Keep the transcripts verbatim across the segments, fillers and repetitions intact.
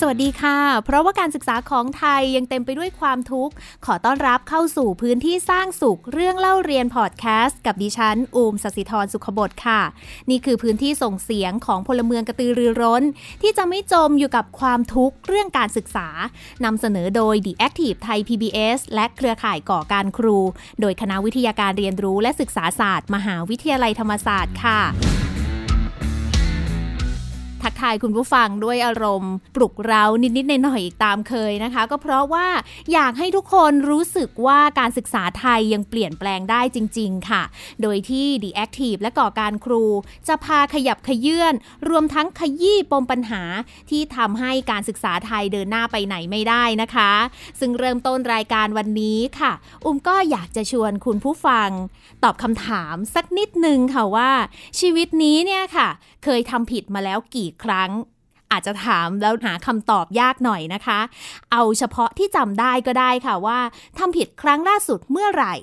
สวัสดีค่ะเพราะว่าการศึกษาของไทยยังเต็มไปด้วยความทุกข์ขอต้อนรับเข้าสู่พื้นที่สร้างสุขเรื่องเล่าเรียนพอดแคสต์กับดิฉันอูมสศิธรสุขบดค่ะนี่คือพื้นที่ส่งเสียงของพลเมืองกระตือรือร้นที่จะไม่จมอยู่กับความทุกข์เรื่องการศึกษานำเสนอโดย The Active Thai พี บี เอส และเครือข่ายก่อการครูโดยคณะวิทยาการเรียนรู้และศึกษาศาสตร์มหาวิทยาลัยธรรมศาสตร์ค่ะทักทายคุณผู้ฟังด้วยอารมณ์ปลุกเร้านิดๆหน่อยๆอีกตามเคยนะคะก็เพราะว่าอยากให้ทุกคนรู้สึกว่าการศึกษาไทยยังเปลี่ยนแปลงได้จริงๆค่ะโดยที่ The Active และก่อการครูจะพาขยับขยื่นรวมทั้งขยี้ปมปัญหาที่ทำให้การศึกษาไทยเดินหน้าไปไหนไม่ได้นะคะซึ่งเริ่มต้นรายการวันนี้ค่ะอุ้มก็อยากจะชวนคุณผู้ฟังตอบคำถามสักนิดนึงค่ะว่าชีวิตนี้เนี่ยค่ะเคยทำผิดมาแล้วกี่ครั้งอาจจะถามแล้วหาคำตอบยากหน่อยนะคะเอาเฉพาะที่จำได้ก็ได้ค่ะว่าทำผิดครั้งล่าสุดเมื่อไหร่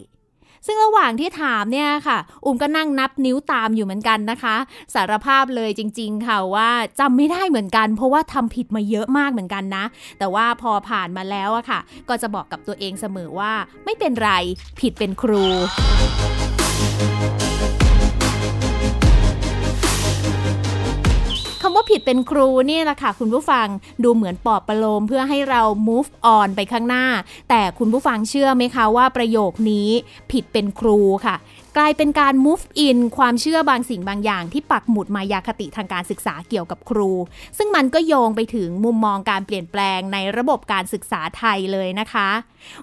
ซึ่งระหว่างที่ถามเนี่ยค่ะอุ้มก็นั่งนับนิ้วตามอยู่เหมือนกันนะคะสารภาพเลยจริงๆค่ะว่าจำไม่ได้เหมือนกันเพราะว่าทำผิดมาเยอะมากเหมือนกันนะแต่ว่าพอผ่านมาแล้วอะค่ะก็จะบอกกับตัวเองเสมอว่าไม่เป็นไรผิดเป็นครูคำว่าผิดเป็นครูนี่แหละค่ะคุณผู้ฟังดูเหมือนปลอบประโลมเพื่อให้เรา move on ไปข้างหน้าแต่คุณผู้ฟังเชื่อไหมคะว่าประโยคนี้ผิดเป็นครูค่ะกลายเป็นการ move in ความเชื่อบางสิ่งบางอย่างที่ปักหมุดมายาคติทางการศึกษาเกี่ยวกับครูซึ่งมันก็โยงไปถึงมุมมองการเปลี่ยนแปลงในระบบการศึกษาไทยเลยนะคะ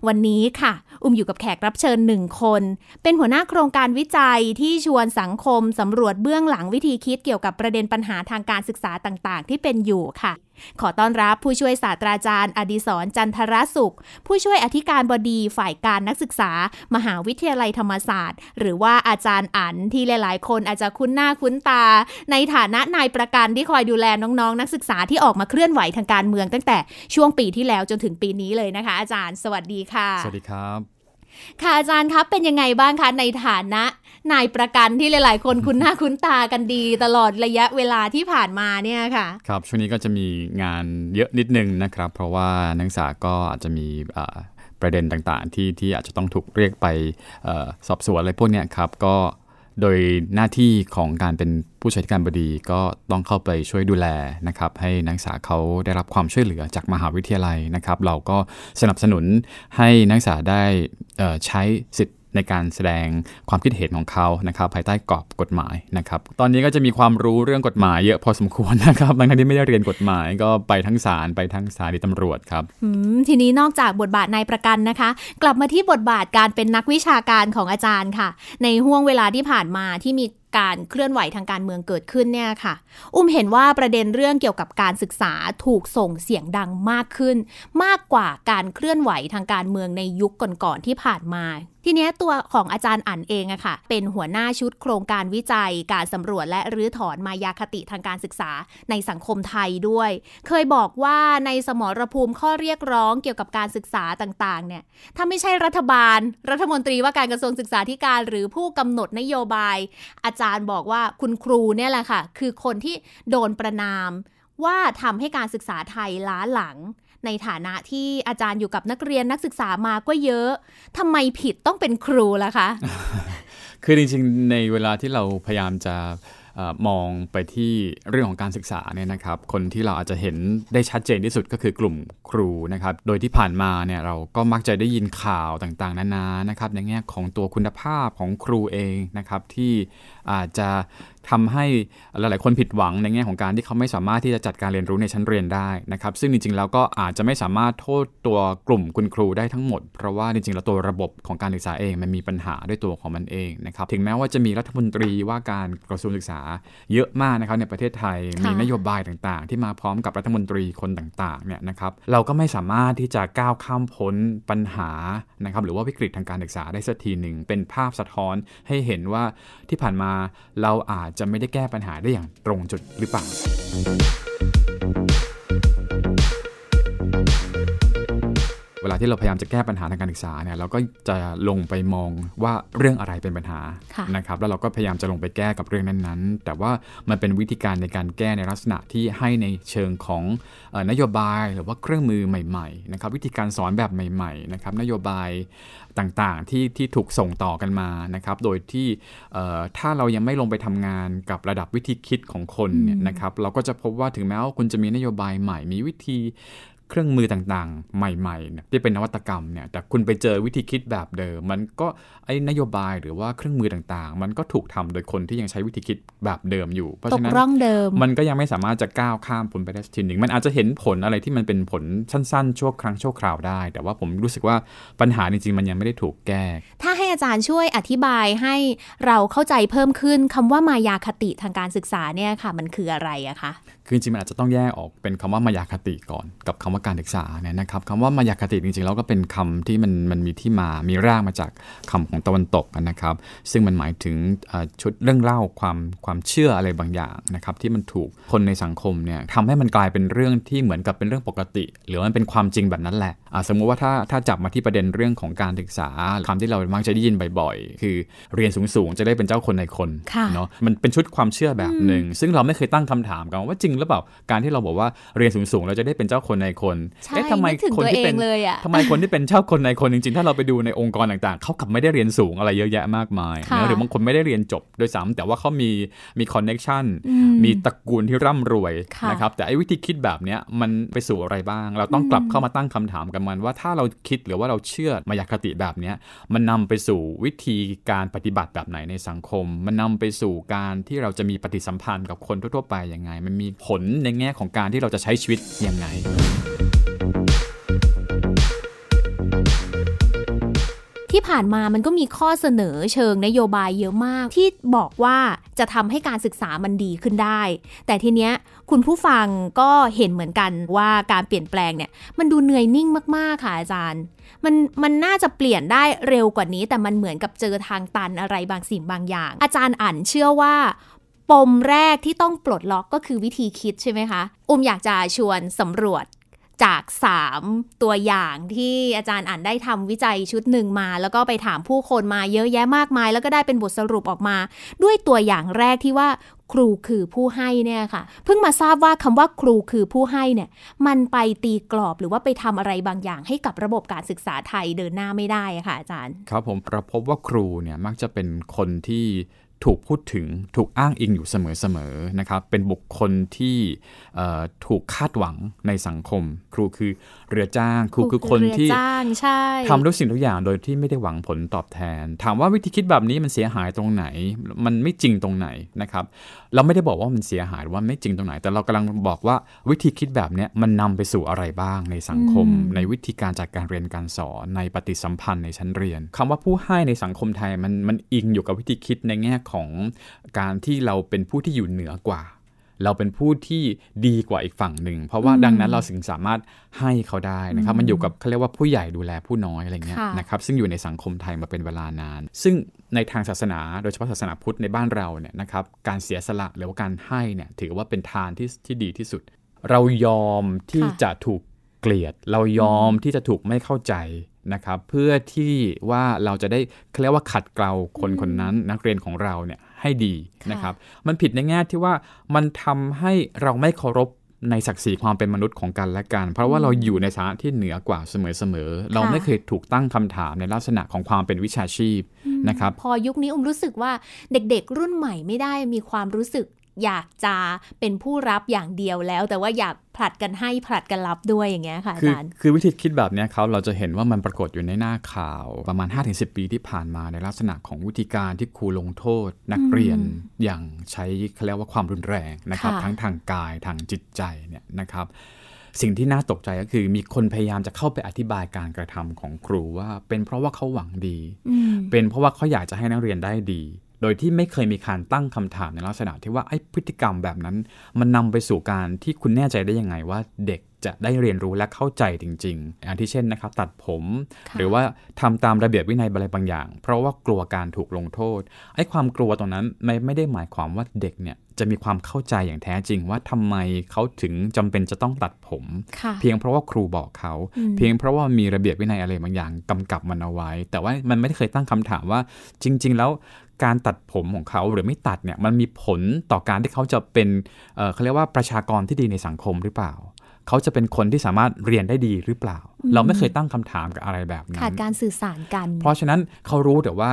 วันนี้ค่ะอุ้มอยู่กับแขกรับเชิญหนึ่งคนเป็นหัวหน้าโครงการวิจัยที่ชวนสังคมสำรวจเบื้องหลังวิธีคิดเกี่ยวกับประเด็นปัญหาทางการศึกษาต่างๆที่เป็นอยู่ค่ะขอต้อนรับผู้ช่วยศาสตราจารย์อดิศรจันทรสุขผู้ช่วยอธิการบดีฝ่ายการนักศึกษามหาวิทยาลัยธรรมศาสตร์หรือว่าอาจารย์อั๋นที่หลายๆคนอาจจะคุ้นหน้าคุ้นตาในฐานะนายประกันที่คอยดูแลน้องๆนักศึกษาที่ออกมาเคลื่อนไหวทางการเมืองตั้งแต่ช่วงปีที่แล้วจนถึงปีนี้เลยนะคะอาจารย์สวัสดีค่ะสวัสดีครับค่ะอาจารย์ครับเป็นยังไงบ้างคะในฐานะนายประกันที่หลายๆคนคุ้นหน้าคุ้นตากันดีตลอดระยะเวลาที่ผ่านมาเนี่ยค่ะครับช่วงนี้ก็จะมีงานเยอะนิดนึงนะครับเพราะว่านักศึกษาก็อาจจะมีประเด็นต่างๆที่ที่อาจจะต้องถูกเรียกไปสอบสวนอะไรพวกเนี้ยครับก็โดยหน้าที่ของการเป็นผู้ช่วยอธิการบดีก็ต้องเข้าไปช่วยดูแลนะครับให้นักศึกษาเขาได้รับความช่วยเหลือจากมหาวิทยาลัยนะครับเราก็สนับสนุนให้นักศึกษาได้ใช้สิทธิในการแสดงความคิดเห็นของเขานะครับภายใต้กรอบกฎหมายนะครับตอนนี้ก็จะมีความรู้เรื่องกฎหมายเยอะพอสมควรนะครับบางท่านที่ไม่ได้เรียนกฎหมายก็ไปทั้งศาลไปทั้งสถานีตำรวจครับทีนี้นอกจากบทบาทนายประกันนะคะกลับมาที่บทบาทการเป็นนักวิชาการของอาจารย์ค่ะในห่วงเวลาที่ผ่านมาที่มีการเคลื่อนไหวทางการเมืองเกิดขึ้นเนี่ยค่ะอุ้มเห็นว่าประเด็นเรื่องเกี่ยวกับการศึกษาถูกส่งเสียงดังมากขึ้นมากกว่าการเคลื่อนไหวทางการเมืองในยุคก่อนๆที่ผ่านมาทีนี้ตัวของอาจารย์อั๋นเองอะค่ะเป็นหัวหน้าชุดโครงการวิจัยการสำรวจและรื้อถอนมายาคติทางการศึกษาในสังคมไทยด้วยเคยบอกว่าในสมรภูมิข้อเรียกร้องเกี่ยวกับการศึกษาต่างๆเนี่ยถ้าไม่ใช่รัฐบาลรัฐมนตรีว่าการกระทรวงศึกษาธิการหรือผู้กำหนดนโยบายอาจารย์บอกว่าคุณครูเนี่ยแหละค่ะคือคนที่โดนประณามว่าทำให้การศึกษาไทยล้าหลังในฐานะที่อาจารย์อยู่กับนักเรียนนักศึกษามาก็เยอะทำไมผิดต้องเป็นครูล่ะคะ คือจริงๆในเวลาที่เราพยายามจะมองไปที่เรื่องของการศึกษาเนี่ยนะครับคนที่เราอาจจะเห็นได้ชัดเจนที่สุดก็คือกลุ่มครูนะครับโดยที่ผ่านมาเนี่ยเราก็มักจะได้ยินข่าวต่างๆนานานะครับในแง่ของตัวคุณภาพของครูเองนะครับที่อาจจะทำให้หลายๆคนผิดหวังในแง่ของการที่เขาไม่สามารถที่จะจัดการเรียนรู้ในชั้นเรียนได้นะครับซึ่งจริงๆแล้วก็อาจจะไม่สามารถโทษตัวกลุ่มคุณครูได้ทั้งหมดเพราะว่าจริงๆแล้วตัวระบบของการศึกษาเองมันมีปัญหาด้วยตัวของมันเองนะครับถึงแม้ว่าจะมีรัฐมนตรีว่าการกระทรวงศึกษาเยอะมากนะครับในประเทศไทยมีนโยบายต่างๆที่มาพร้อมกับรัฐมนตรีคนต่างๆเนี่ยนะครับเราก็ไม่สามารถที่จะก้าวข้ามพ้นปัญหานะครับหรือว่าวิกฤตทางการศึกษาได้สักทีนึงเป็นภาพสะท้อนให้เห็นว่าที่ผ่านมาเราอาจจะไม่ได้แก้ปัญหาได้อย่างตรงจุดหรือเปล่าเว ลาที่เราพยายามจะแก้ปัญหาทางการศึกษาเนี่ยเราก็จะลงไปมองว่าเรื่องอะไรเป็นปัญหานะครับแล้วเราก็พยายามจะลงไปแก้กับเรื่องนั้นๆแต่ว่ามันเป็นวิธีการในการแก้ในลักษณะที่ให้ในเชิงของนโยบายหรือว่าเครื่องมือใหม่ๆนะครับวิธีการสอนแบบใหม่ๆนะครับนโยบายต่างๆที่ที่ถูกส่งต่อกันมานะครับโดยที่ถ้าเรายังไม่ลงไปทำงานกับระดับวิธีคิดของคนเนี่ยนะครับเราก็จะพบว่าถึงแม้ว่าคุณจะมีนโยบายใหม่มีวิธีเครื่องมือต่างๆใหม่ๆที่เป็นนวัตกรรมเนี่ยแต่คุณไปเจอวิธีคิดแบบเดิมมันก็ไอ้นโยบายหรือว่าเครื่องมือต่างๆมันก็ถูกทำโดยคนที่ยังใช้วิธีคิดแบบเดิมอยู่เพราะฉะนั้นตกร่องเดิมมันก็ยังไม่สามารถจะก้าวข้ามผลไปได้ทีหนึ่งมันอาจจะเห็นผลอะไรที่มันเป็นผลสั้นๆชั่วครั้งชั่วคราวได้แต่ว่าผมรู้สึกว่าปัญหาจริงๆมันยังไม่ได้ถูกแก้ถ้าให้อาจารย์ช่วยอธิบายให้เราเข้าใจเพิ่มขึ้นคำว่ามายาคติทางการศึกษาเนี่ยค่ะมันคืออะไรอะคะคือจริงๆมันอาจจะต้องแยกออกเป็นคำว่ามายาคติก่อนกับคำว่าการศึกษาเนี่ยนะครับคำว่ามายาคติจริงๆแล้วก็เป็นคำที่มันมันมีที่มามีรากมาจากคำของตะวันตกนะครับซึ่งมันหมายถึงชุดเรื่องเล่าความความเชื่ออะไรบางอย่างนะครับที่มันถูกคนในสังคมเนี่ยทำให้มันกลายเป็นเรื่องที่เหมือนกับเป็นเรื่องปกติหรือมันเป็นความจริงแบบนั้นแหละสมมติว่าถ้าถ้าจับมาที่ประเด็นเรื่องของการศึกษาคำที่เรามักจะได้ยินบ่อยๆคือเรียนสูงๆจะได้เป็นเจ้าคนในคนเนาะมันเป็นชุดความเชื่อแบบนึงซึ่งเราไม่เคยตั้งคำถามกันว่าจริงหรือเปล่าการที่เราบอกว่าเรียนสูงๆเราจะได้เป็นเจ้าคนในคนเอ๊ะทำไมคนที่เป็นทำไมคนที่เป็นเจ้าคนในคนจริงๆถ้าเราไปดูในองค์กรต่างๆเขากลับไม่ได้เรียนสูงอะไรเยอะแยะมากมายนะหรือบางคนไม่ได้เรียนจบโดยซ้ำแต่ว่าเขามีมีคอนเนคชั่นมีตระกูลที่ร่ำรวยนะครับแต่ไอ้วิธีคิดแบบเนี้ยมันไปสู่อะไรบ้างเราต้องกลับเข้ามาตั้งคำถามกันมันว่าถ้าเราคิดหรือว่าเราเชื่อมายาคติแบบเนี้ยมันนำไปสู่วิธีการปฏิบัติแบบไหนในสังคมมันนำไปสู่การที่เราจะมีปฏิสัมพันธ์กับคนทั่วๆไปยังไงมันมีผลในแง่ของการที่เราจะใช้ชีวิตยังไงที่ผ่านมามันก็มีข้อเสนอเชิงนโยบายเยอะมากที่บอกว่าจะทำให้การศึกษามันดีขึ้นได้แต่ทีเนี้ยคุณผู้ฟังก็เห็นเหมือนกันว่าการเปลี่ยนแปลงเนี่ยมันดูเหนื่อยนิ่งมากๆค่ะอาจารย์มันมันน่าจะเปลี่ยนได้เร็วกว่านี้แต่มันเหมือนกับเจอทางตันอะไรบางสิ่งบางอย่างอาจารย์อ่านเชื่อว่าปมแรกที่ต้องปลดล็อกก็คือวิธีคิดใช่ไหมคะอุ้มอยากจะชวนสำรวจจากสามตัวอย่างที่อาจารย์อ่านได้ทำวิจัยชุดหนึ่งมาแล้วก็ไปถามผู้คนมาเยอะแยะมากมายแล้วก็ได้เป็นบทสรุปออกมาด้วยตัวอย่างแรกที่ว่าครูคือผู้ให้เนี่ยค่ะเพิ่งมาทราบว่าคำว่าครูคือผู้ให้เนี่ยมันไปตีกรอบหรือว่าไปทำอะไรบางอย่างให้กับระบบการศึกษาไทยเดินหน้าไม่ได้ค่ะอาจารย์ครับผมเราพบว่าครูเนี่ยมักจะเป็นคนที่ถูกพูดถึงถูกอ้างอิงอยู่เสมอๆนะครับเป็นบุคคลที่ถูกคาดหวังในสังคมครูคือเรือจ้างครูคือคนที่ทำทุกสิ่งทุกอย่างโดยที่ไม่ได้หวังผลตอบแทนถามว่าวิธีคิดแบบนี้มันเสียหายตรงไหนมันไม่จริงตรงไหนนะครับเราไม่ได้บอกว่ามันเสียหายว่าไม่จริงตรงไหนแต่เรากำลังบอกว่าวิธีคิดแบบนี้มันนำไปสู่อะไรบ้างในสังคมในวิธีการจัดการเรียนการสอนในปฏิสัมพันธ์ในชั้นเรียนคำว่าผู้ให้ในสังคมไทยมันมันอิงอยู่กับวิธีคิดในแง่ของการที่เราเป็นผู้ที่อยู่เหนือกว่าเราเป็นผู้ที่ดีกว่าอีกฝั่งหนึ่งเพราะว่าดังนั้นเราถึงสามารถให้เขาได้นะครับมันอยู่กับเขาเรียกว่าผู้ใหญ่ดูแลผู้น้อยอะไรเงี้ยนะครับซึ่งอยู่ในสังคมไทยมาเป็นเวลานานซึ่งในทางศาสนาโดยเฉพาะศาสนาพุทธในบ้านเราเนี่ยนะครับการเสียสละหรือว่าการให้เนี่ยถือว่าเป็นทานที่ที่ดีที่สุดเรายอมที่จะถูกเกลียดเรายอมที่จะถูกไม่เข้าใจนะครับเพื่อที่ว่าเราจะได้เรียกว่าขัดเกลาคนคนนั้นนักเรียนของเราเนี่ยให้ดีนะครับมันผิดในแง่ที่ว่ามันทำให้เราไม่เคารพในศักดิ์ศรีความเป็นมนุษย์ของกันและกันเพราะว่าเราอยู่ในสถานที่เหนือกว่าเสมอๆเราไม่เคยถูกตั้งคำถามในลักษณะของความเป็นวิชาชีพนะครับพอยุคนี้อุ้มรู้สึกว่าเด็กๆรุ่นใหม่ไม่ได้มีความรู้สึกอยากจะเป็นผู้รับอย่างเดียวแล้วแต่ว่าอยากผลัดกันให้ผลัดกันรับด้วยอย่างเงี้ยค่ะอาจารย์คือวิธีคิดแบบนี้ครับเราจะเห็นว่ามันปรากฏอยู่ในหน้าข่าวประมาณ ห้าถึงสิบ ปีที่ผ่านมาในลักษณะของวิธีการที่ครูลงโทษนักเรียนอย่างใช้เขาเรียกว่าความรุนแรงนะครับทั้งทางกายทางจิตใจเนี่ยนะครับสิ่งที่น่าตกใจก็คือมีคนพยายามจะเข้าไปอธิบายการกระทำของครูว่าเป็นเพราะว่าเขาหวังดีเป็นเพราะว่าเขาอยากจะให้นักเรียนได้ดีโดยที่ไม่เคยมีการตั้งคำถามในลักษณะที่ว่าไอ้พฤติกรรมแบบนั้นมันนำไปสู่การที่คุณแน่ใจได้ยังไงว่าเด็ก จะได้เรียนรู้และเข้าใจจริงๆอันที่เช่นนะครับตัดผมหรือว่าทำตามระเบียบวินัยอะไรบางอย่างเพราะว่ากลัวการถูกลงโทษไอ้ความกลัวตรงนั้นไม่ไม่ได้หมายความว่าเด็กเนี่ยจะมีความเข้าใจอย่างแท้จริงว่าทำไมเขาถึงจำเป็นจะต้องตัดผมเพียงเพราะว่าครูบอกเขาเพียงเพราะว่ามีระเบียบวินัยอะไรบางอย่างกำกับมันเอาไว้แต่ว่ามันไม่ได้เคยตั้งคำถามว่าจริงๆแล้วการตัดผมของเขาหรือไม่ตัดเนี่ยมันมีผลต่อการที่เขาจะเป็น เอ่อ เขาเรียกว่าประชากรที่ดีในสังคมหรือเปล่าเขาจะเป็นคนที่สามารถเรียนได้ดีหรือเปล่าเราไม่เคยตั้งคำถามกับอะไรแบบนั้นขาดการสื่อสารกันเพราะฉะนั้นเขารู้แต่ว่า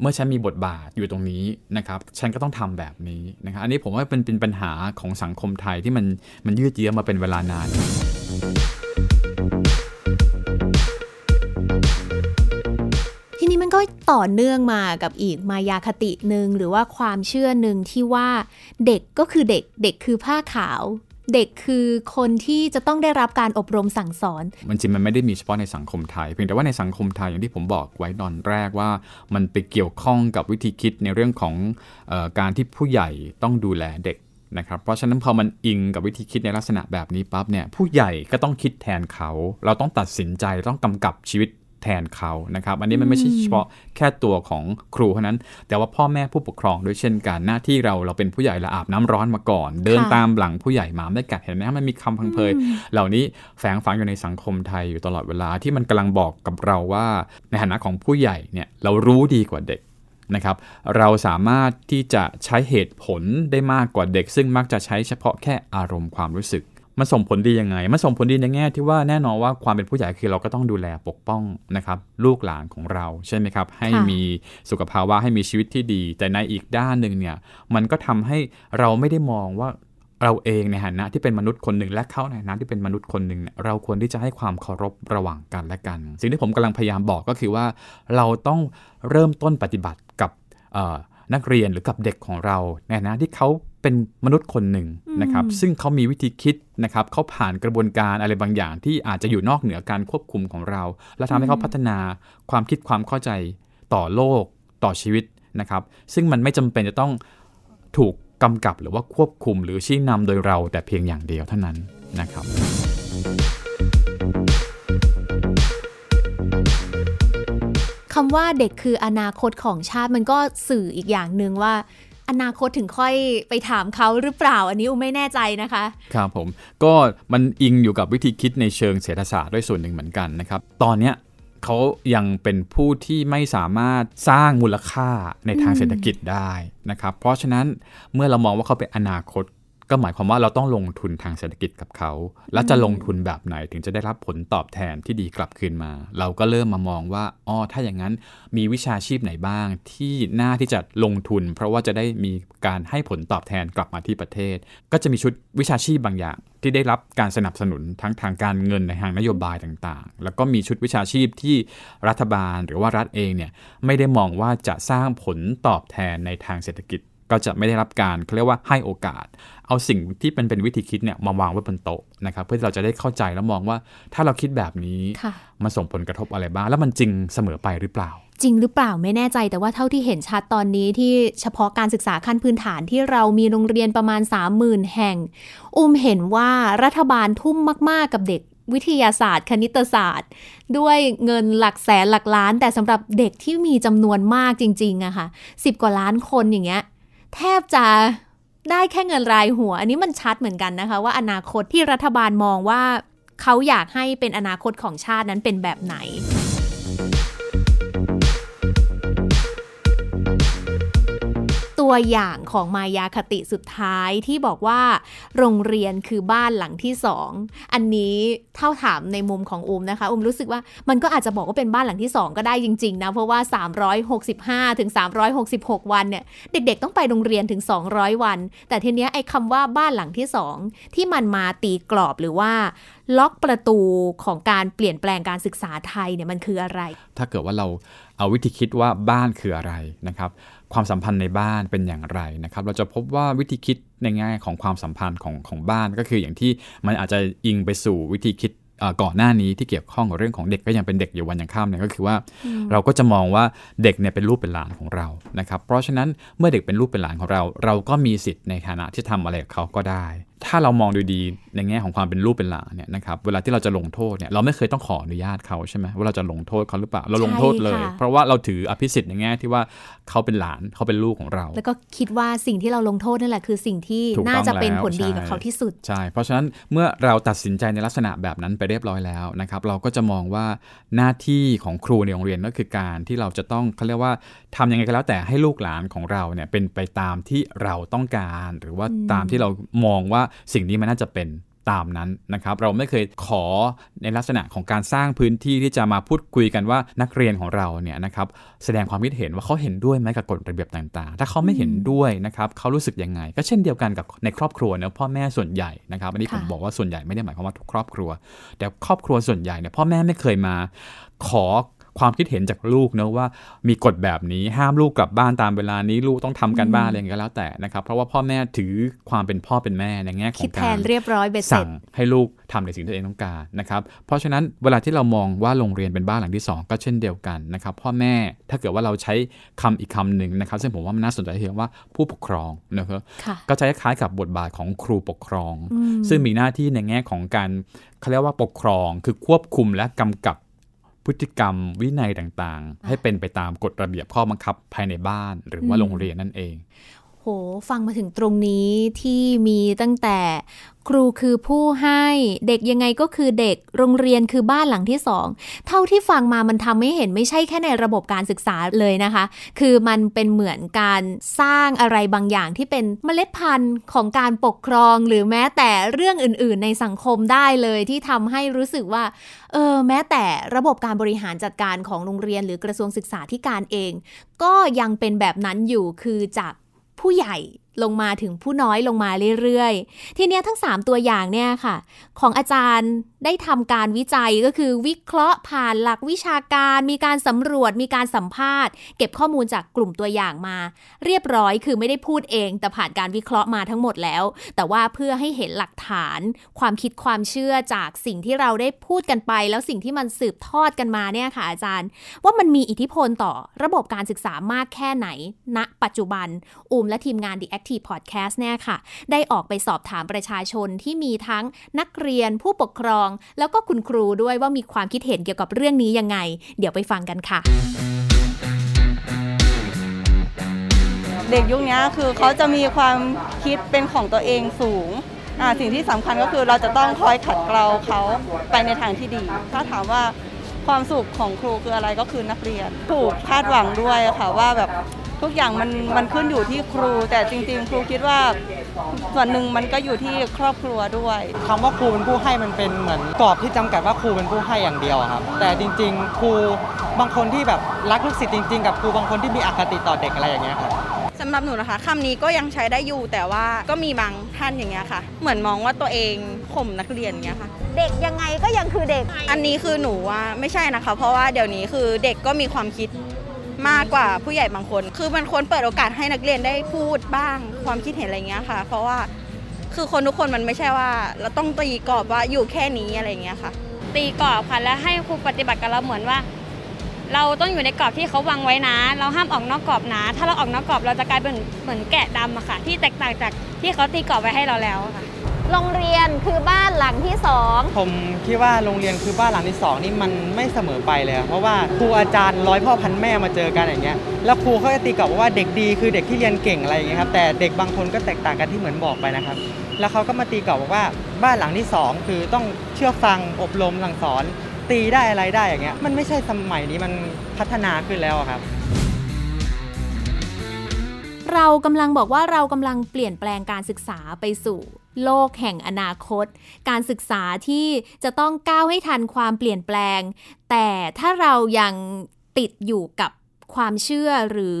เมื่อฉันมีบทบาทอยู่ตรงนี้นะครับฉันก็ต้องทำแบบนี้นะครับอันนี้ผมว่าเป็นเป็นปัญหาของสังคมไทยที่มันมันยืดเยื้อมาเป็นเวลานานทีนี้มันก็ต่อเนื่องมากับอีกมายาคตินึงหรือว่าความเชื่อนึงที่ว่าเด็กก็คือเด็กเด็กคือผ้าขาวเด็กคือคนที่จะต้องได้รับการอบรมสั่งสอนมันจริงมันไม่ได้มีเฉพาะในสังคมไทยเพียงแต่ว่าในสังคมไทยอย่างที่ผมบอกไว้ตอนแรกว่ามันไปเกี่ยวข้องกับวิธีคิดในเรื่องของเอ่อการที่ผู้ใหญ่ต้องดูแลเด็กนะครับเพราะฉะนั้นพอมันอิงกับวิธีคิดในลักษณะแบบนี้ปั๊บเนี่ยผู้ใหญ่ก็ต้องคิดแทนเขาเราต้องตัดสินใจต้องกำกับชีวิตแทนเขานะครับอันนี้มันไม่ใช่เฉพาะแค่ตัวของครูเท่านั้นแต่ว่าพ่อแม่ผู้ปกครองด้วยเช่นกันหน้าที่เราเราเป็นผู้ใหญ่เราอาบน้ำร้อนมาก่อนเดินตามหลังผู้ใหญ่มาได้กัดเห็นไหมมันมีคำพังเพยเหล่านี้แฝงฝังอยู่ในสังคมไทยอยู่ตลอดเวลาที่มันกำลังบอกกับเราว่าในฐานะของผู้ใหญ่เนี่ยเรารู้ดีกว่าเด็กนะครับเราสามารถที่จะใช้เหตุผลได้มากกว่าเด็กซึ่งมักจะใช้เฉพาะแค่อารมณ์ความรู้สึกมันส่งผลดียังไงมันส่งผลดีในแง่ที่ว่าแน่นอนว่าความเป็นผู้ใหญ่คือเราก็ต้องดูแลปกป้องนะครับลูกหลานของเราใช่ไหมครับให้มีสุขภาวะให้มีชีวิตที่ดีแต่ในอีกด้านหนึ่งเนี่ยมันก็ทำให้เราไม่ได้มองว่าเราเองในฐานะที่เป็นมนุษย์คนหนึ่งและเขาในฐานะที่เป็นมนุษย์คนหนึ่งเราควรที่จะให้ความเคารพระหว่างกันและกันสิ่งที่ผมกำลังพยายามบอกก็คือว่าเราต้องเริ่มต้นปฏิบัติกับนักเรียนหรือกับเด็กของเราในฐานะที่เขาเป็นมนุษย์คนหนึ่งนะครับซึ่งเขามีวิธีคิดนะครับเขาผ่านกระบวนการอะไรบางอย่างที่อาจจะอยู่นอกเหนือการควบคุมของเราและทำให้เขาพัฒนาความคิดความเข้าใจต่อโลกต่อชีวิตนะครับซึ่งมันไม่จำเป็นจะต้องถูกกำกับหรือว่าควบคุมหรือชี้นำโดยเราแต่เพียงอย่างเดียวเท่านั้นนะครับคำว่าเด็กคืออนาคตของชาติมันก็สื่ออีกอย่างนึงว่าอนาคตถึงค่อยไปถามเขาหรือเปล่าอันนี้อูไม่แน่ใจนะคะครับผมก็มันอิงอยู่กับวิธีคิดในเชิงเศรษฐศาสตร์ด้วยส่วนหนึ่งเหมือนกันนะครับตอนนี้เขายังเป็นผู้ที่ไม่สามารถสร้างมูลค่าในทางเศรษฐกิจได้นะครับเพราะฉะนั้นเมื่อเรามองว่าเขาเป็นอนาคตก็หมายความว่าเราต้องลงทุนทางเศรษฐกิจกับเขาและจะลงทุนแบบไหนถึงจะได้รับผลตอบแทนที่ดีกลับคืนมาเราก็เริ่มมามองว่าอ๋อถ้าอย่างนั้นมีวิชาชีพไหนบ้างที่น่าที่จะลงทุนเพราะว่าจะได้มีการให้ผลตอบแทนกลับมาที่ประเทศก็จะมีชุดวิชาชีพบางอย่างที่ได้รับการสนับสนุนทั้งทางการเงินในทางนโยบายต่างๆแล้วก็มีชุดวิชาชีพที่รัฐบาลหรือว่ารัฐเองเนี่ยไม่ได้มองว่าจะสร้างผลตอบแทนในทางเศรษฐกิจก็จะไม่ได้รับการเขาเรียกว่าให้โอกาสเอาสิ่งที่เป็นเป็นวิธีคิดเนี่ยมาวางไว้บนโต๊ะนะครับเพื่อเราจะได้เข้าใจแล้วมองว่าถ้าเราคิดแบบนี้มันส่งผลกระทบอะไรบ้างแล้วมันจริงเสมอไปหรือเปล่าจริงหรือเปล่าไม่แน่ใจแต่ว่าเท่าที่เห็นชัดตอนนี้ที่เฉพาะการศึกษาขั้นพื้นฐานที่เรามีโรงเรียนประมาณ สามหมื่น แห่งอุ้มเห็นว่ารัฐบาลทุ่มมากๆกับเด็กวิทยาศาสตร์คณิตศาสตร์ด้วยเงินหลักแสนหลักล้านแต่สำหรับเด็กที่มีจำนวนมากจริงๆอะค่ะสิบกว่าล้านคนอย่างเงี้ยแทบจะได้แค่เงินรายหัวอันนี้มันชัดเหมือนกันนะคะว่าอนาคตที่รัฐบาลมองว่าเขาอยากให้เป็นอนาคตของชาตินั้นเป็นแบบไหนตัวอย่างของมายาคติสุดท้ายที่บอกว่าโรงเรียนคือบ้านหลังที่สองอันนี้เท่าถามในมุมของอูมนะคะอูมรู้สึกว่ามันก็อาจจะบอกว่าเป็นบ้านหลังที่สองก็ได้จริงๆนะเพราะว่าสามร้อยหกสิบห้าถึงสามร้อยหกสิบหกวันเนี่ยเด็กๆต้องไปโรงเรียนถึงสองร้อยวันแต่ทีเนี้ยไอ้คำว่าบ้านหลังที่สองที่มันมาตีกรอบหรือว่าล็อกประตูของการเปลี่ยนแปลงการศึกษาไทยเนี่ยมันคืออะไรถ้าเกิดว่าเราเอาวิธีคิดว่าบ้านคืออะไรนะครับความสัมพันธ์ในบ้านเป็นอย่างไรนะครับเราจะพบว่าวิธีคิดในแง่ของความสัมพันธ์ของของบ้านก็คืออย่างที่มันอาจจะอิงไปสู่วิธีคิดก่อนหน้านี้ที่เกี่ยวข้องกับเรื่องของเด็กก็ยังเป็นเด็กอยู่วันยังค่ำเนี่ยก็คือว่าเราก็จะมองว่าเด็กเนี่ยเป็นลูกเป็นหลานของเรานะครับเพราะฉะนั้นเมื่อเด็กเป็นลูกเป็นหลานของเราเราก็มีสิทธิ์ในฐานะที่ทำอะไรกับเขาก็ได้ ถ้าเรามองดูดีในแง่ของความเป็นรูปเป็นหลาเนี่ยนะครับเวลาที่เราจะลงโทษเนี่ยเราไม่เคยต้องขออนุญาตเขาใช่ไหมว่าเราจะลงโทษเขาหรือเปล่าเราลงโทษเลยเพราะว่าเราถืออภิสิทธิ์ในแง่ที่ว่าเขาเป็นหลานเขาเป็นลูกของเราแล้วก็คิดว่าสิ่งที่เราลงโทษนั่นแหละคือสิ่งที่น่าจะเป็นผลดีกับเขาที่สุดใช่เพราะฉะนั้นเมื่อเราตัดสินใจในลักษณะแบบนั้นไปเรียบร้อยแล้วนะครับเราก็จะมองว่าหน้าที่ของครูในโรงเรียนก็คือการที่เราจะต้องเขาเรียกว่าทำยังไงก็แล้วแต่ให้ลูกหลานของเราเนี่ยเป็นไปตามที่เราต้องการหรือว่าตามที่เรามองว่าสิ่งนี้มันน่าจะเป็นตามนั้นนะครับเราไม่เคยขอในลักษณะของการสร้างพื้นที่ที่จะมาพูดคุยกันว่านักเรียนของเราเนี่ยนะครับแสดงความคิดเห็นว่าเขาเห็นด้วยไหมกับกฎระเบียบต่างๆถ้าเขาไม่เห็นด้วยนะครับเขารู้สึกยังไงก็เช่นเดียวกันกับในครอบครัวนะพ่อแม่ส่วนใหญ่นะครับอันนี้ผมบอกว่าส่วนใหญ่ไม่ได้หมายความว่าทุกครอบครัวแต่ครอบครัวส่วนใหญ่เนี่ยพ่อแม่ไม่เคยมาขอความคิดเห็นจากลูกนะว่ามีกฎแบบนี้ห้ามลูกกลับบ้านตามเวลานี้ลูกต้องทำการบ้านอะไรอย่างนี้ก็แล้วแต่นะครับเพราะว่าพ่อแม่ถือความเป็นพ่อเป็นแม่ในแง่ของการสั่งให้ลูกทำในสิ่งที่ตัวเองต้องการนะครับเพราะฉะนั้นเวลาที่เรามองว่าโรงเรียนเป็นบ้านหลังที่สองก็เช่นเดียวกันนะครับพ่อแม่ถ้าเกิดว่าเราใช้คำอีกคำหนึ่งนะครับซึ่งผมว่ามันน่าสนใจที่เรียกว่าผู้ปกครองนะครับก็ใช้คล้ายกับบทบาทของครูปกครองซึ่งมีหน้าที่ในแง่ของการเขาเรียกว่าปกครองคือควบคุมและกำกับพฤติกรรมวินัยต่างๆให้เป็นไปตามกฎระเบียบข้อบังคับภายในบ้านหรือว่าโรงเรียนนั่นเองโหฟังมาถึงตรงนี้ที่มีตั้งแต่ครูคือผู้ให้เด็กยังไงก็คือเด็กโรงเรียนคือบ้านหลังที่สองเท่าที่ฟังมามันทำให้เห็นไม่ใช่แค่ในระบบการศึกษาเลยนะคะคือมันเป็นเหมือนการสร้างอะไรบางอย่างที่เป็นเมล็ดพันธุ์ของการปกครองหรือแม้แต่เรื่องอื่นๆในสังคมได้เลยที่ทำให้รู้สึกว่าเออแม้แต่ระบบการบริหารจัดการของโรงเรียนหรือกระทรวงศึกษาธิการเองก็ยังเป็นแบบนั้นอยู่คือจากผู้ใหญ่ลงมาถึงผู้น้อยลงมาเรื่อยๆทีเนี้ยทั้งสามตัวอย่างเนี่ยค่ะของอาจารย์ได้ทำการวิจัยก็คือวิเคราะห์ผ่านหลักวิชาการมีการสำรวจมีการสัมภาษณ์เก็บข้อมูลจากกลุ่มตัวอย่างมาเรียบร้อยคือไม่ได้พูดเองแต่ผ่านการวิเคราะห์มาทั้งหมดแล้วแต่ว่าเพื่อให้เห็นหลักฐานความคิดความเชื่อจากสิ่งที่เราได้พูดกันไปแล้วสิ่งที่มันสืบทอดกันมาเนี่ยค่ะอาจารย์ว่ามันมีอิทธิพลต่อระบบการศึกษามากแค่ไหนณปัจจุบันอูมและทีมงาน The Active Podcast เนี่ยค่ะได้ออกไปสอบถามประชาชนที่มีทั้งนักเรียนผู้ปกครองแล้วก็คุณครูด้วยว่ามีความคิดเห็นเกี่ยวกับเรื่องนี้ยังไงเดี๋ยวไปฟังกันค่ะเด็กยุคนี้คือเขาจะมีความคิดเป็นของตัวเองสูงสิ่งที่สำคัญก็คือเราจะต้องคอยขัดเกลาเขาไปในทางที่ดีถ้าถามว่าความสุขของครูคืออะไรก็คือนักเรียนถูกคาดหวังด้วยค่ะว่าแบบทุกอย่างมันมันขึ้นอยู่ที่ครูแต่จริงๆครูคิดว่าส่วนหนึ่งมันก็อยู่ที่ครอบครัวด้วยคำว่าครูเป็นผู้ให้มันเป็นเหมือนกรอบที่จำกัดว่าครูเป็นผู้ให้อย่างเดียวครับแต่จริงๆครูบางคนที่แบบรักลูกศิษย์จริงๆกับครูบางคนที่มีอคติต่อเด็กอะไรอย่างเงี้ยครับสำหรับหนูนะคะคำนี้ก็ยังใช้ได้อยู่แต่ว่าก็มีบางท่านอย่างเงี้ยค่ะเหมือนมองว่าตัวเองข่มนักเรียนอย่างเงี้ยค่ะเด็กยังไงก็ยังคือเด็กอันนี้คือหนูว่าไม่ใช่นะคะเพราะว่าเดี๋ยวนี้คือเด็กก็มีความคิดมากกว่าผู้ใหญ่บางคนคือมันควรเปิดโอกาสให้นักเรียนได้พูดบ้างความคิดเห็นอะไรเงี้ยค่ะเพราะว่าคือคนทุกคนมันไม่ใช่ว่าเราต้องตีกรอบว่าอยู่แค่นี้อะไรเงี้ยค่ะตีกรอบค่ะและให้ครูปฏิบัติกับเราเหมือนว่าเราต้องอยู่ในกรอบที่เขาวางไว้นะเราห้ามออกนอกกรอบนะถ้าเราออกนอกกรอบเราจะกลายเป็นเหมือนแกะดำอะค่ะที่แตกต่างจากที่เขาตีกรอบไว้ให้เราแล้วค่ะโรงเรียนคือบ้านหลังที่สองผมคิดว่าโรงเรียนคือบ้านหลังที่สองนี่มันไม่เสมอไปเลยเพราะว่าครูอาจารย์ร้อยพ่อพันแม่มาเจอกันอย่างเงี้ยแล้วครูเขาจะตีกรอบว่าเด็กดีคือเด็กที่เรียนเก่งอะไรอย่างเงี้ยครับแต่เด็กบางคนก็แตกต่างกันที่เหมือนบอกไปนะครับแล้วเขาก็มาตีกรอบว่าบ้านหลังที่สองคือต้องเชื่อฟังอบรมสั่งสอนตีได้อะไรได้อย่างเงี้ยมันไม่ใช่สมัยนี้มันพัฒนาขึ้นแล้วครับเรากำลังบอกว่าเรากำลังเปลี่ยนแปลงการศึกษาไปสู่โลกแห่งอนาคตการศึกษาที่จะต้องก้าวให้ทันความเปลี่ยนแปลงแต่ถ้าเรายังติดอยู่กับความเชื่อหรือ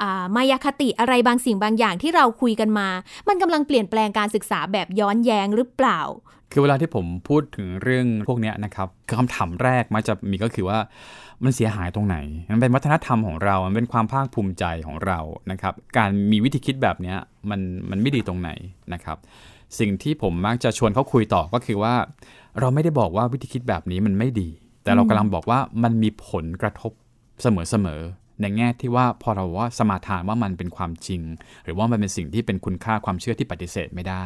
อ่ามายาคติอะไรบางสิ่งบางอย่างที่เราคุยกันมามันกำลังเปลี่ยนแปลงการศึกษาแบบย้อนแย้งหรือเปล่าคือเวลาที่ผมพูดถึงเรื่องพวกนี้นะครับคำถามแรกมักจะมีก็คือว่ามันเสียหายตรงไหนมันเป็นวัฒนธรรมของเรามันเป็นความภาคภูมิใจของเรานะครับการมีวิธีคิดแบบนี้มันมันไม่ดีตรงไหนนะครับสิ่งที่ผมมักจะชวนเขาคุยต่อก็คือว่าเราไม่ได้บอกว่าวิธีคิดแบบนี้มันไม่ดีแต่เรากำลังบอกว่ามันมีผลกระทบเสมอ ในแง่ที่ว่าพอเราว่าสมาทานว่ามันเป็นความจริงหรือว่ามันเป็นสิ่งที่เป็นคุณค่าความเชื่อที่ปฏิเสธไม่ได้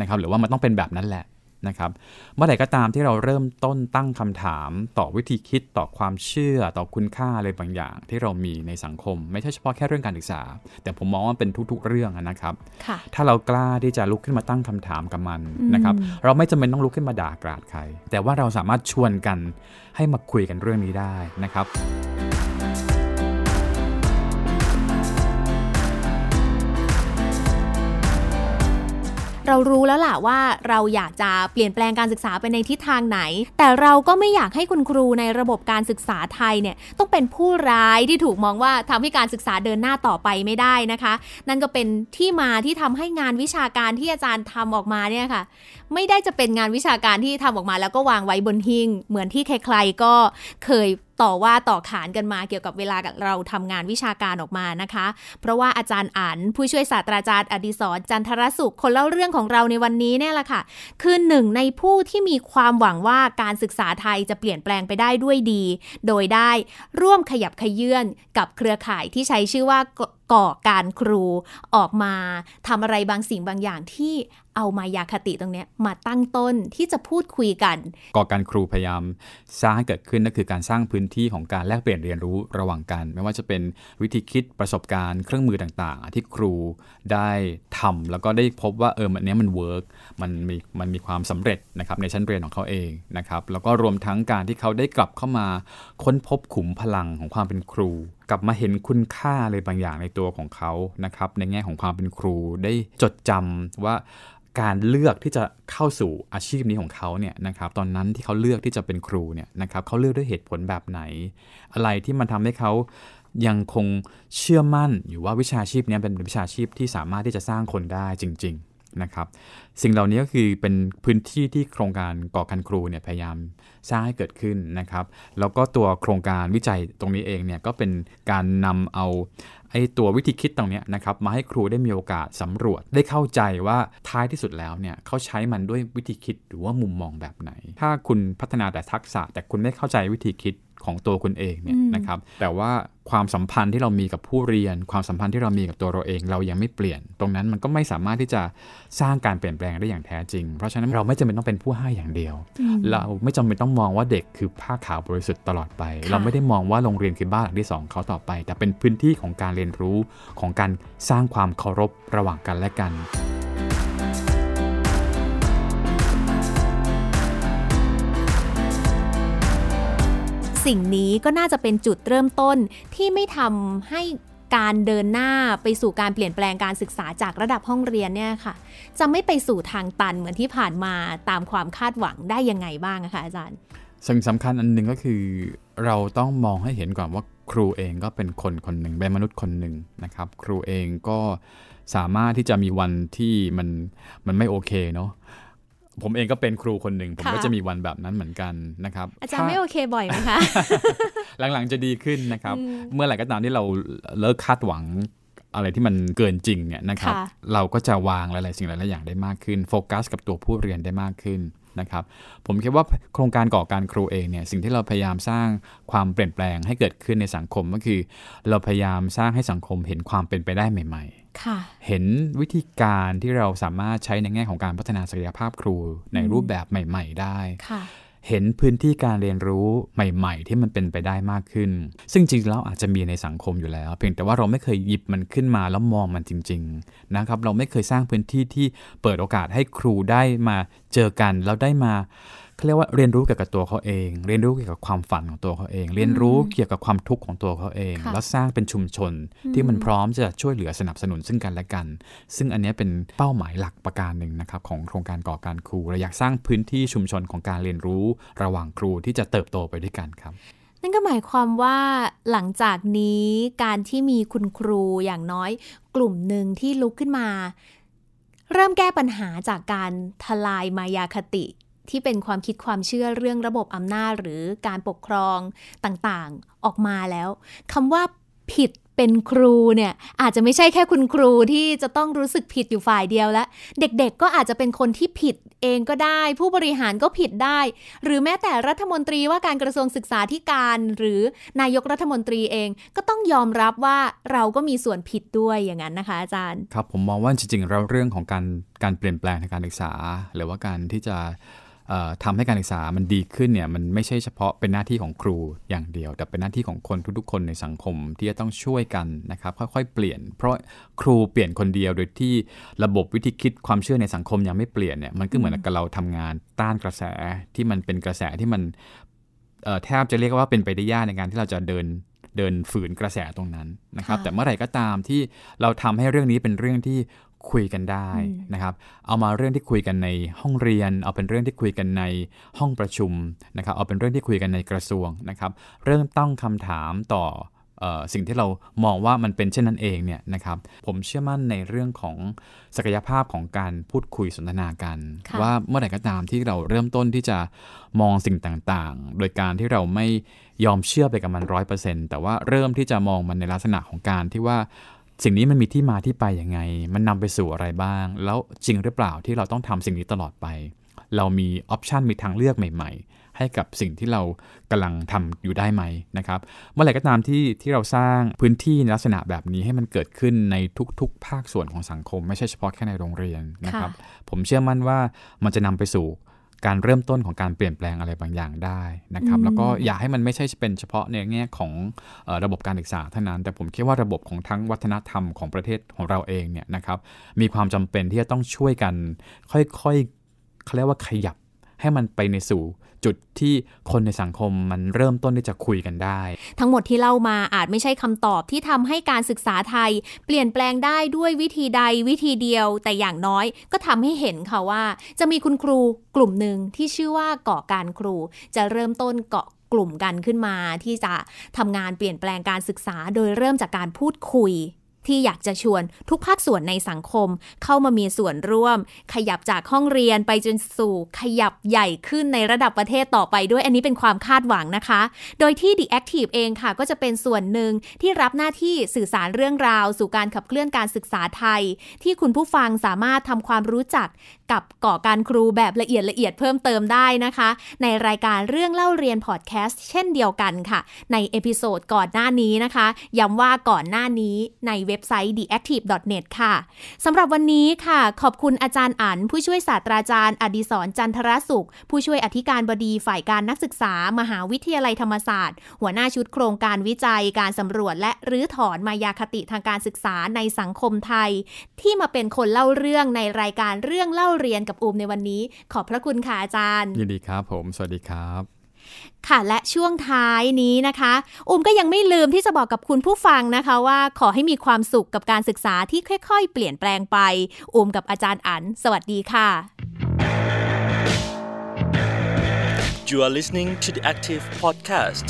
นะครับหรือว่ามันต้องเป็นแบบนั้นแหละนะครับเมื่อไหร่ก็ตามที่เราเริ่มต้นตั้งคำถามต่อวิธีคิดต่อความเชื่อต่อคุณค่าอะไรบางอย่างที่เรามีในสังคมไม่ใช่เฉพาะแค่เรื่องการศึกษาแต่ผมมองว่าเป็นทุกๆเรื่องนะครับถ้าเรากล้าที่จะลุกขึ้นมาตั้งคำถามกับมันนะครับเราไม่จำเป็นต้องลุกขึ้นมาด่ากราดใครแต่ว่าเราสามารถชวนกันให้มาคุยกันเรื่องนี้ได้นะครับเรารู้แล้วล่ะว่าเราอยากจะเปลี่ยนแปลงการศึกษาไปในทิศทางไหนแต่เราก็ไม่อยากให้คุณครูในระบบการศึกษาไทยเนี่ยต้องเป็นผู้ร้ายที่ถูกมองว่าทำให้การศึกษาเดินหน้าต่อไปไม่ได้นะคะนั่นก็เป็นที่มาที่ทำให้งานวิชาการที่อาจารย์ทำออกมาเนี่ยค่ะไม่ได้จะเป็นงานวิชาการที่ทำออกมาแล้วก็วางไว้บนหิ้งเหมือนที่ใครๆก็เคยต่อว่าต่อขานกันมาเกี่ยวกับเวลาเราทำงานวิชาการออกมานะคะเพราะว่าอาจารย์อั๋นผู้ช่วยศาสตราจารย์อดิศรจันทรสุขคนเล่าเรื่องของเราในวันนี้เนี่ยแหละค่ะคือหนึ่งในผู้ที่มีความหวังว่าการศึกษาไทยจะเปลี่ยนแปลงไปได้ด้วยดีโดยได้ร่วมขยับเขยื้อนกับเครือข่ายที่ใช้ชื่อว่าก่อการครูออกมาทำอะไรบางสิ่งบางอย่างที่เอามายาคติตรงนี้มาตั้งต้นที่จะพูดคุยกันก่อการครูพยายามสร้างให้เกิดขึ้นนั่นคือการสร้างพื้นที่ของการแลกเปลี่ยนเรียนรู้ระหว่างกันไม่ว่าจะเป็นวิธีคิดประสบการณ์เครื่องมือต่างๆที่ครูได้ทำแล้วก็ได้พบว่าเออมันเนี้ยมันเวิร์กมันมีมันมีความสำเร็จนะครับในชั้นเรียนของเขาเองนะครับแล้วก็รวมทั้งการที่เขาได้กลับเข้ามาค้นพบขุมพลังของความเป็นครูกลับมาเห็นคุณค่าอะไรบางอย่างในตัวของเขานะครับในแง่ของความเป็นครูได้จดจำว่าการเลือกที่จะเข้าสู่อาชีพนี้ของเขาเนี่ยนะครับตอนนั้นที่เขาเลือกที่จะเป็นครูเนี่ยนะครับเขาเลือกด้วยเหตุผลแบบไหนอะไรที่มันทำให้เขายังคงเชื่อมั่นอยู่ว่าวิชาชีพนี้เป็นวิชาชีพที่สามารถที่จะสร้างคนได้จริงๆนะครับสิ่งเหล่านี้ก็คือเป็นพื้นที่ที่โครงการก่อการครูเนี่ยพยายามสร้างให้เกิดขึ้นนะครับแล้วก็ตัวโครงการวิจัยตรงนี้เองเนี่ยก็เป็นการนำเอาไอ้ตัววิธีคิดตรงนี้นะครับมาให้ครูได้มีโอกาสสำรวจได้เข้าใจว่าท้ายที่สุดแล้วเนี่ยเขาใช้มันด้วยวิธีคิดหรือว่ามุมมองแบบไหนถ้าคุณพัฒนาแต่ทักษะแต่คุณไม่เข้าใจวิธีคิดของตัวคุณเองเนี่ยนะครับแต่ว่าความสัมพันธ์ที่เรามีกับผู้เรียนความสัมพันธ์ที่เรามีกับตัวเราเองเรายังไม่เปลี่ยนตรงนั้นมันก็ไม่สามารถที่จะสร้างการเปลี่ยนแปลงได้อย่างแท้จริงเพราะฉะนั้นเราไม่จำเป็นต้องเป็นผู้ให้อย่างเดียวเราไม่จำเป็นต้องมองว่าเด็กคือผ้าขาวบริสุทธิ์ตลอดไปเราไม่ได้มองว่าโรงเรียนคือบ้านหลังที่สองเขาต่อไปแต่เป็นพื้นที่ของการเรียนรู้ของการสร้างความเคารพระหว่างกันและกันสิ่งนี้ก็น่าจะเป็นจุดเริ่มต้นที่ไม่ทำให้การเดินหน้าไปสู่การเปลี่ยนแปลงการศึกษาจากระดับห้องเรียนเนี่ยค่ะจะไม่ไปสู่ทางตันเหมือนที่ผ่านมาตามความคาดหวังได้ยังไงบ้างนะคะอาจารย์สิ่งสำคัญอันหนึ่งก็คือเราต้องมองให้เห็นก่อนว่าครูเองก็เป็นคนคนหนึ่งเป็นมนุษย์คนหนึ่งนะครับครูเองก็สามารถที่จะมีวันที่มันมันไม่โอเคเนาะผมเองก็เป็นครูคนหนึ่งผมก็จะมีวันแบบนั้นเหมือนกันนะครับอาจารย์ไม่โอเคบ่อยไหมคะ หลังๆจะดีขึ้นนะครับเมื่อไหร่ก็ตามที่เราเลิกคาดหวังอะไรที่มันเกินจริงเนี่ยนะครับเราก็จะวางหลายๆสิ่งหลายๆอย่างได้มากขึ้นโฟกัสกับตัวผู้เรียนได้มากขึ้นนะครับผมคิดว่าโครงการก่อการครูเองเนี่ยสิ่งที่เราพยายามสร้างความเปลี่ยนแปลงให้เกิดขึ้นในสังคมก็คือเราพยายามสร้างให้สังคมเห็นความเป็นไปได้ใหม่ๆเห็นวิธีการที่เราสามารถใช้ในแง่ของการพัฒนาศักยภาพครูในรูปแบบใหม่ๆได้เห็นพื้นที่การเรียนรู้ใหม่ๆที่มันเป็นไปได้มากขึ้นซึ่งจริงแล้วอาจจะมีในสังคมอยู่แล้วเพียงแต่ว่าเราไม่เคยหยิบมันขึ้นมาแล้วมองมันจริงๆนะครับเราไม่เคยสร้างพื้นที่ที่เปิดโอกาสให้ครูได้มาเจอกันแล้วได้มาเขาเรียกว่าเรียนรู้เกี่ยวกับตัวเขาเองเรียนรู้เกี่ยวกับความฝันของตัวเขาเองเรียนรู้เกี่ยวกับความทุกข์ของตัวเขาเองแล้วสร้างเป็นชุมชนที่มันพร้อมจะช่วยเหลือสนับสนุนซึ่งกันและกันซึ่งอันนี้เป็นเป้าหมายหลักประการหนึ่งนะครับของโครงการก่อการครูเราอยากสร้างพื้นที่ชุมชนของการเรียนรู้ระหว่างครูที่จะเติบโตไปด้วยกันครับนั่นก็หมายความว่าหลังจากนี้การที่มีคุณครูอย่างน้อยกลุ่มหนึ่งที่ลุกขึ้นมาเริ่มแก้ปัญหาจากการทลายมายาคติที่เป็นความคิดความเชื่อเรื่องระบบอำนาจหรือการปกครองต่างๆออกมาแล้วคำว่า ผิดเป็นครูเนี่ยอาจจะไม่ใช่แค่คุณครูที่จะต้องรู้สึกผิดอยู่ฝ่ายเดียวแล้วเด็กๆก็อาจจะเป็นคนที่ผิดเองก็ได้ผู้บริหารก็ผิดได้หรือแม้แต่รัฐมนตรีว่าการกระทรวงศึกษาธิการหรือนายกรัฐมนตรีเองก็ต้องยอมรับว่าเราก็มีส่วนผิดด้วยอย่างนั้นนะคะอาจารย์ครับผมมองว่าจริงๆเราเรื่องของการการเปลี่ยนแปลงทางการศึกษาหรือว่าการที่จะทำให้การศึกษามันดีขึ้นเนี่ยมันไม่ใช่เฉพาะเป็นหน้าที่ของครูอย่างเดียวแต่เป็นหน้าที่ของคนทุกๆคนในสังคมที่จะต้องช่วยกันนะครับค่อยๆเปลี่ยนเพราะครูเปลี่ยนคนเดียวโดยที่ระบบวิธีคิดความเชื่อในสังคมยังไม่เปลี่ยนเนี่ยมันก็เหมือนกับเราทำงานต้านกระแสที่มันเป็นกระแสที่มันแทบจะเรียกว่าเป็นไปได้ยากในการที่เราจะเดินเดินฝืนกระแสตรงนั้นนะครับแต่เมื่อไหร่ก็ตามที่เราทำให้เรื่องนี้เป็นเรื่องที่คุยกันได้นะครับเอามาเรื่องที่คุยกันในห้องเรียนเอาเป็นเรื่องที่คุยกันในห้องประชุมนะครับเอาเป็นเรื่องที่คุยกันในกระทรวงนะครับเรื่องตั้งคำถามต่อเอ่อสิ่งที่เรามองว่ามันเป็นเช่นนั้นเองเนี่ยนะครับผมเชื่อมั่นในเรื่องของศักยภาพของการพูดคุยสนทนากันว่าเมื่อไหร่ก็ตามที่เราเริ่มต้นที่จะมองสิ่งต่างๆโดยการที่เราไม่ยอมเชื่อไปกับมัน ร้อยเปอร์เซ็นต์ แต่ว่าเริ่มที่จะมองมันในลักษณะของการที่ว่าสิ่งนี้มันมีที่มาที่ไปยังไงมันนำไปสู่อะไรบ้างแล้วจริงหรือเปล่าที่เราต้องทำสิ่งนี้ตลอดไปเรามีออปชันมีทางเลือกใหม่ๆให้กับสิ่งที่เรากำลังทำอยู่ได้ไหมนะครับเมื่อไหร่ก็ตามที่ที่เราสร้างพื้นที่ลักษณะแบบนี้ให้มันเกิดขึ้นในทุกๆภาคส่วนของสังคมไม่ใช่เฉพาะแค่ในโรงเรียนนะครับผมเชื่อมั่นว่ามันจะนำไปสู่การเริ่มต้นของการเปลี่ยนแปลงอะไรบางอย่างได้นะครับแล้วก็อย่าให้มันไม่ใช่เป็นเฉพาะในแง่ของเอ่อระบบการศึกษาเท่านั้นแต่ผมคิดว่าระบบของทั้งวัฒนธรรมของประเทศของเราเองเนี่ยนะครับมีความจำเป็นที่จะต้องช่วยกันค่อยๆเขาเรียกว่าขยับให้มันไปในสู่จุดที่คนในสังคมมันเริ่มต้นที่จะคุยกันได้ทั้งหมดที่เล่ามาอาจไม่ใช่คำตอบที่ทำให้การศึกษาไทยเปลี่ยนแปลงได้ด้วยวิธีใดวิธีเดียวแต่อย่างน้อยก็ทำให้เห็นค่ะว่าจะมีคุณครูกลุ่มหนึ่งที่ชื่อว่าก่อการครูจะเริ่มต้นเกาะกลุ่มกันขึ้นมาที่จะทำงานเปลี่ยนแปลงการศึกษาโดยเริ่มจากการพูดคุยที่อยากจะชวนทุกภาคส่วนในสังคมเข้ามามีส่วนร่วมขยับจากห้องเรียนไปจนสู่ขยับใหญ่ขึ้นในระดับประเทศต่อไปด้วยอันนี้เป็นความคาดหวังนะคะโดยที่ The Active เองค่ะก็จะเป็นส่วนหนึ่งที่รับหน้าที่สื่อสารเรื่องราวสู่การขับเคลื่อนการศึกษาไทยที่คุณผู้ฟังสามารถทำความรู้จักกับก่อการครูแบบละเอียดละเอียดเพิ่มเติมได้นะคะในรายการเรื่องเล่าเรียนพอดแคสต์เช่นเดียวกันค่ะในเอพิโซดก่อนหน้านี้นะคะย้ำว่าก่อนหน้านี้ในเว็บไซต์ ดี แอคทีฟ ดอท เน็ต ค่ะสำหรับวันนี้ค่ะขอบคุณอาจารย์อั๋นผู้ช่วยศาสตราจารย์อดิศรจันทรสุขผู้ช่วยอธิการบดีฝ่ายการนักศึกษามหาวิทยาลัยธรรมศาสตร์หัวหน้าชุดโครงการวิจัยการสำรวจและรื้อถอนมายาคติทางการศึกษาในสังคมไทยที่มาเป็นคนเล่าเรื่องในรายการเรื่องเล่าเรียนกับอูมในวันนี้ขอบพระคุณค่ะอาจารย์ยินดีครับผมสวัสดีครับค่ะและช่วงท้ายนี้นะคะอูมก็ยังไม่ลืมที่จะบอกกับคุณผู้ฟังนะคะว่าขอให้มีความสุขกับการศึกษาที่ค่อยๆเปลี่ยนแปลงไปอูมกับอาจารย์อั๋นสวัสดีค่ะ You are listening to the Active Podcast